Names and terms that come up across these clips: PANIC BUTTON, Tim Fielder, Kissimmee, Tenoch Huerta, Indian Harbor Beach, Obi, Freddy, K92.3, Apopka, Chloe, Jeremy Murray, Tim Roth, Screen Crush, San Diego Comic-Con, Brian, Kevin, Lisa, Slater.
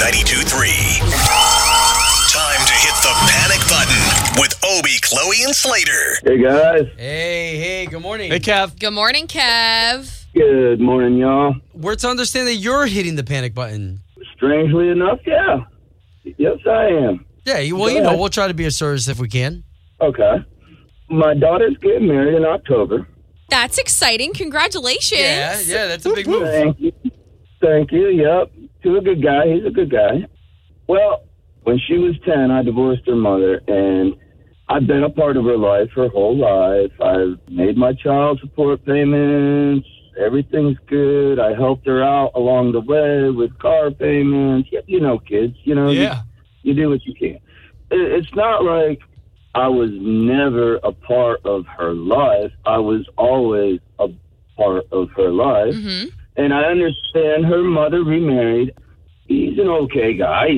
K92.3. Time to hit the panic button with Obi, Chloe, and Slater. Hey, guys. Hey, good morning. Hey, Kev. Good morning, Kev. Good morning, y'all. We're to understand that you're hitting the panic button. Strangely enough, yeah. Yes, I am. Yeah, well, you know, we'll try to be of service if we can. Okay. My daughter's getting married in October. That's exciting. Congratulations. Yeah, that's a big move. Thank you. Yep. To a good guy. He's a good guy. Well, when she was 10, I divorced her mother, and I've been a part of her life her whole life. I've made my child support payments. Everything's good. I helped her out along the way with car payments. You know, kids, you know, you do what you can. It's not like I was never a part of her life. I was always a part of her life. Mm-hmm. And I understand her mother remarried. He's an okay guy,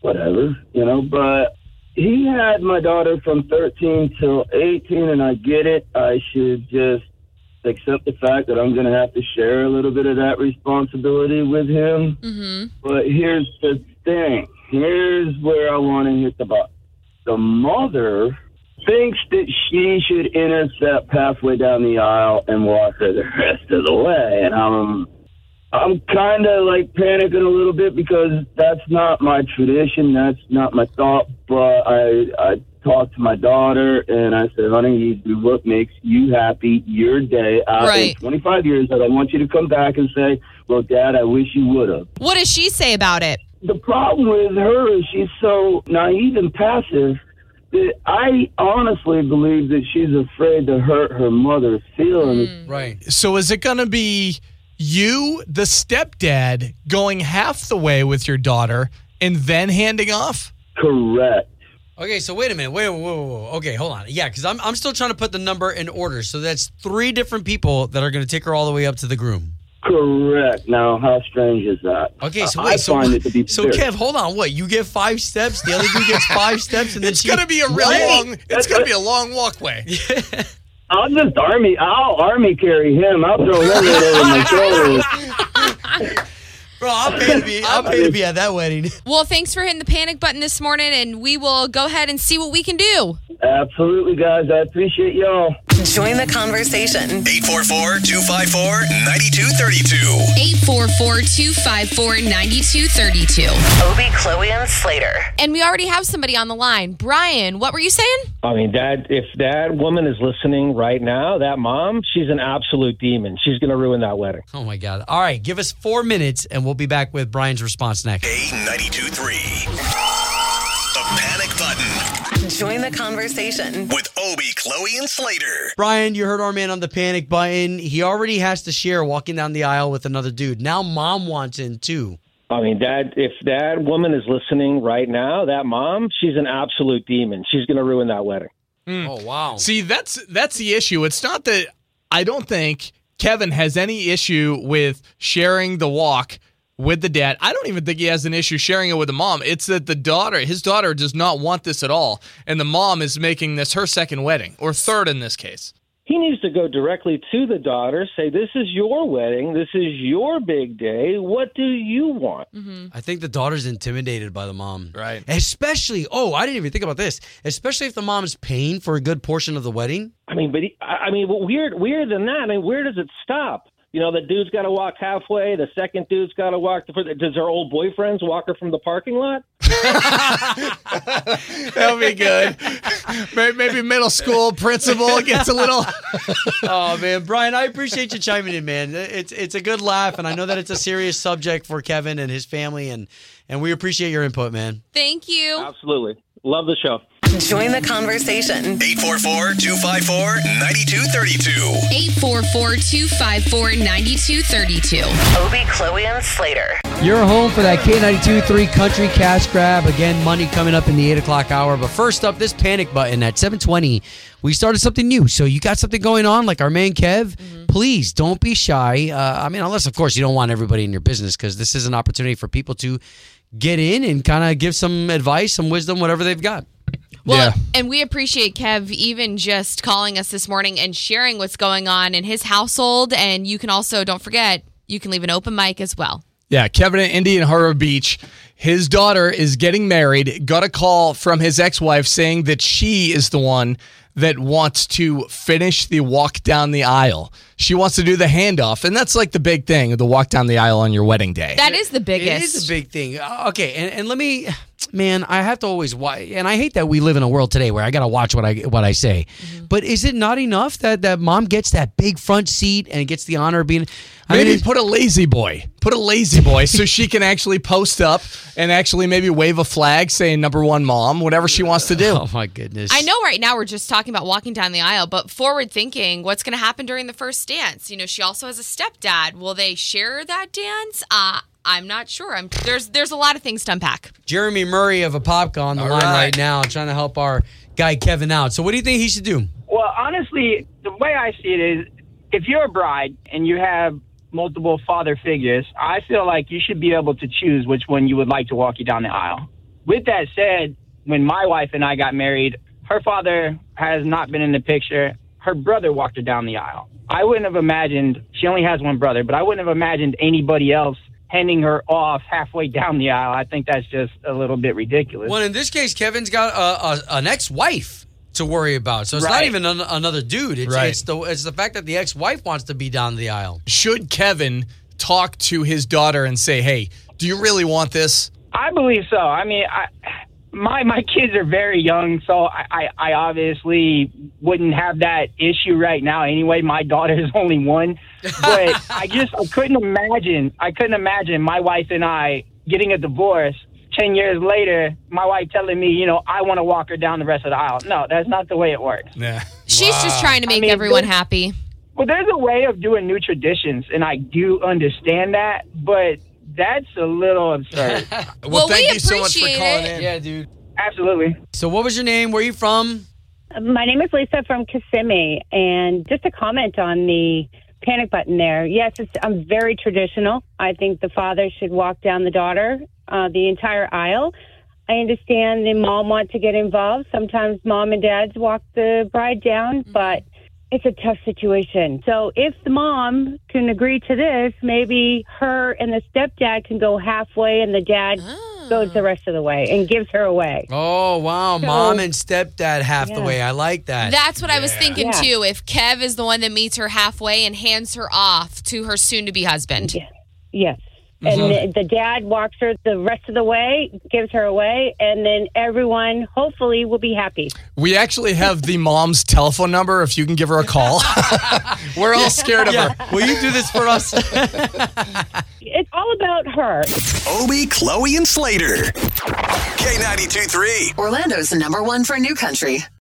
whatever, you know, but he had my daughter from 13 till 18, and I get it. I should just accept the fact that I'm going to have to share a little bit of that responsibility with him. Mm-hmm. But here's the thing. Here's where I want to hit the button. The mother thinks that she should intercept halfway down the aisle and walk her the rest of the way. And I'm kind of like panicking a little bit because that's not my tradition. That's not my thought. But I talked to my daughter and I said, honey, you do what makes you happy your day. Right. In 25 years, I don't want you to come back and say, well, Dad, I wish you would have. What does she say about it? The problem with her is she's so naive and passive that I honestly believe that she's afraid to hurt her mother's feelings. Right. So is it going to be you, the stepdad, going half the way with your daughter and then handing off? Correct. Okay, so wait a minute. Wait. Okay, hold on. Yeah, because I'm still trying to put the number in order. So that's three different people that are going to take her all the way up to the groom. Correct. Now, how strange is that? Okay, so wait. So Kev, hold on. What? You get 5 steps. The other dude gets 5 steps, and then it's gonna be a real long. It's gonna be a long walkway. Yeah. I'll army carry him. I'll throw him over my shoulders. Bro, I'll pay to be at that wedding. Well, thanks for hitting the panic button this morning, and we will go ahead and see what we can do. Absolutely, guys. I appreciate y'all. Join the conversation. 844-254-9232. 844-254-9232. Obi, Chloe, and Slater. And we already have somebody on the line. Brian, what were you saying? I mean, if that woman is listening right now, that mom, she's an absolute demon. She's going to ruin that wedding. Oh, my God. All right, give us 4 minutes, and we'll be back with Brian's response next. K92.3. The panic button. Join the conversation. With Obi, Chloe, and Slater. Brian, you heard our man on the panic button. He already has to share walking down the aisle with another dude. Now mom wants in, too. I mean, if that woman is listening right now, that mom, she's an absolute demon. She's going to ruin that wedding. Oh, wow. See, that's the issue. It's not that I don't think Kevin has any issue with sharing the walk with the dad. I don't even think he has an issue sharing it with the mom. It's that his daughter does not want this at all, and the mom is making this her second wedding, or third in this case. He needs to go directly to the daughter, say, this is your wedding, this is your big day, what do you want? Mm-hmm. I think the daughter's intimidated by the mom. Right. Especially, I didn't even think about this, especially if the mom's paying for a good portion of the wedding. I mean, but weirder than that, where does it stop? You know, the dude's got to walk halfway. The second dude's got to walk. Does her old boyfriends walk her from the parking lot? That'll be good. Maybe middle school principal gets a little. Oh, man. Brian, I appreciate you chiming in, man. It's a good laugh, and I know that it's a serious subject for Kevin and his family, and we appreciate your input, man. Thank you. Absolutely. Love the show. Join the conversation. 844-254-9232. 844-254-9232. Obi, Chloe, and Slater. You're home for that K92.3 Country Cash Grab. Again, money coming up in the 8 o'clock hour. But first up, this panic button at 7:20. We started something new. So you got something going on, like our man Kev. Mm-hmm. Please don't be shy. Unless, of course, you don't want everybody in your business, because this is an opportunity for people to get in and kind of give some advice, some wisdom, whatever they've got. Well, and we appreciate Kev even just calling us this morning and sharing what's going on in his household. And you can also, don't forget, you can leave an open mic as well. Yeah, Kevin at Indian Harbor Beach. His daughter is getting married, got a call from his ex-wife saying that she is the one that wants to finish the walk down the aisle. She wants to do the handoff, and that's like the big thing, the walk down the aisle on your wedding day. That is the biggest. It is a big thing. Okay, and let me... Man, I have to always watch, and I hate that we live in a world today where I got to watch what I say. Mm-hmm. But is it not enough that mom gets that big front seat and gets the honor of being... Maybe put a lazy boy so she can actually post up and actually maybe wave a flag saying "number 1 mom," whatever she wants to do. Oh my goodness. I know right now we're just talking about walking down the aisle, but forward thinking, what's going to happen during the first dance? You know, she also has a stepdad. Will they share that dance? I'm not sure. There's a lot of things to unpack. Jeremy Murray of Apopka on the line right now, trying to help our guy Kevin out. So what do you think he should do? Well, honestly, the way I see it is, if you're a bride and you have multiple father figures, I feel like you should be able to choose which one you would like to walk you down the aisle. With that said, when my wife and I got married, her father has not been in the picture. Her brother walked her down the aisle. I wouldn't have imagined, she only has one brother, but I wouldn't have imagined anybody else handing her off halfway down the aisle. I think that's just a little bit ridiculous. Well, in this case, Kevin's got an ex-wife to worry about, so it's not even another dude. It's the fact that the ex-wife wants to be down the aisle. Should Kevin talk to his daughter and say, "Hey, do you really want this?" I believe so. I mean, my kids are very young, so I obviously wouldn't have that issue right now anyway. My daughter is only one. But I couldn't imagine my wife and I getting a divorce 10 years later, my wife telling me, I want to walk her down the rest of the aisle. No, that's not the way it works. Yeah. She's just trying to make everyone happy. Well, there's a way of doing new traditions, and I do understand that, but that's a little absurd. Well, thank you so much for calling in. Yeah, dude. Absolutely. So what was your name? Where are you from? My name is Lisa from Kissimmee, and just a comment on the panic button there. Yes, I'm very traditional. I think the father should walk down the daughter the entire aisle. I understand the mom wants to get involved. Sometimes mom and dads walk the bride down, but it's a tough situation. So if the mom can agree to this, maybe her and the stepdad can go halfway and the dad goes the rest of the way and gives her away. Oh, wow. So, mom and stepdad half the way. I like that. That's what I was thinking, too. If Kev is the one that meets her halfway and hands her off to her soon-to-be husband. Yes. Yeah. Yeah. Mm-hmm. And the dad walks her the rest of the way, gives her away, and then everyone, hopefully, will be happy. We actually have the mom's telephone number, if you can give her a call. We're all scared of her. Will you do this for us? It's all about her. Obi, Chloe, and Slater. K92.3. Orlando's number 1 for new country.